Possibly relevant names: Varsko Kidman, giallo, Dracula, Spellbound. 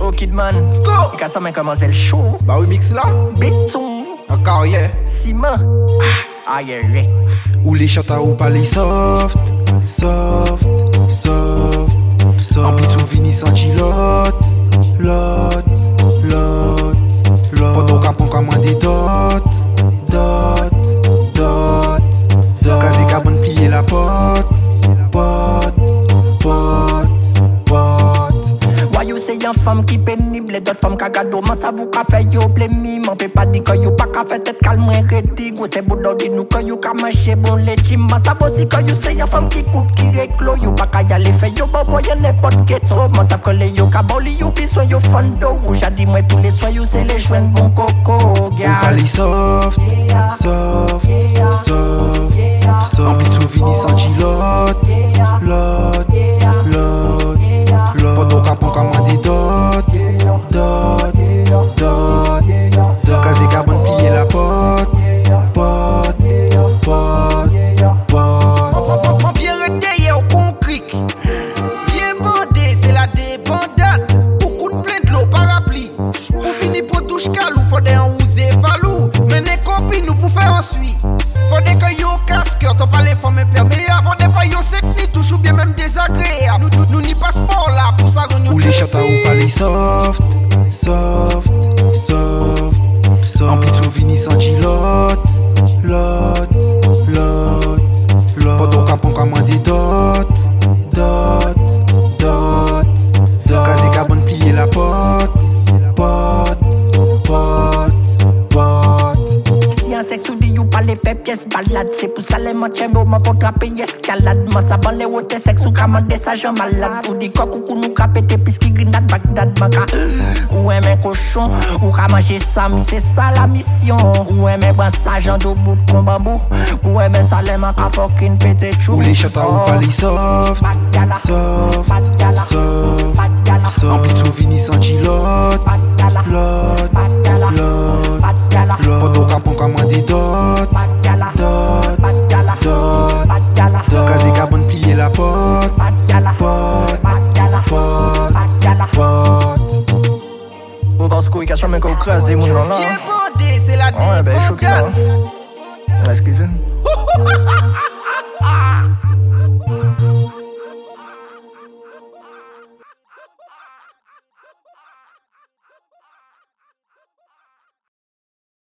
Ou Kidman, score! Et quand ça m'a commencé le show, bah oui, mix là, béton, encore hier, ciment, aïe, aïe. Ou les chats à Ou Palé'y Soft, soft, soft, soft. En plus, souvenirs sans gilotte, lot, lot, lot. Pendant qu'on prend moins des dots. Femme qui pénible, les d'autres femmes cagado, mais ça vous café yo blémi, m'en fait pas dit que yo pas café tête calme et réti, go c'est boudon de nous que yo ka manger bon les chim, mais ça aussi que yo c'est une femme qui coupe qui réclo, yo pas qu'à y aller fait yo bon boy n'importe quel trop, mais ça que les yo caboli yo besoin yo fondo, ou j'ai dit moi tous les soirs yo c'est les joints bon coco, gars. Ou Palé'y soft, soft, soft, soft. En plus souvenirs sans gilotte, lot, lot, lot. Pendant qu'à pour moi des dos. Ou Palé'y soft, soft, soft, soft. En plus souvenirs sans gilotte, lot, lot, lot. Pendant qu'on prend moins des dots, dots, dots, dots. Casé qu'à bonne plier la porte, porte, porte, porte. Si un sexe ou dit ou pas les faits pièces balade, c'est pour ça les mots chambres m'ont attrapé escalade. Moi ça va les hautes sexes ou commander ça j'en malade. Ou dit quoi coucou nous capéter puisque Bagdad maka ou aimer cochon ou ka manger ça mi c'est ça la mission ou aimer brassage en dos bout de bambou ou aimer salem en ka fucking pété chou ou les chata ou Palé'y soft soft soft en plus souvenirs sans gilotte lot lot lot pendant qu'on prend moins des dots dots dots casé qu'à bonne plier la porte porte porte Ou Varsko Kidman mais qu'on crase des moulins là. Ouais ben choqué là. Excusez.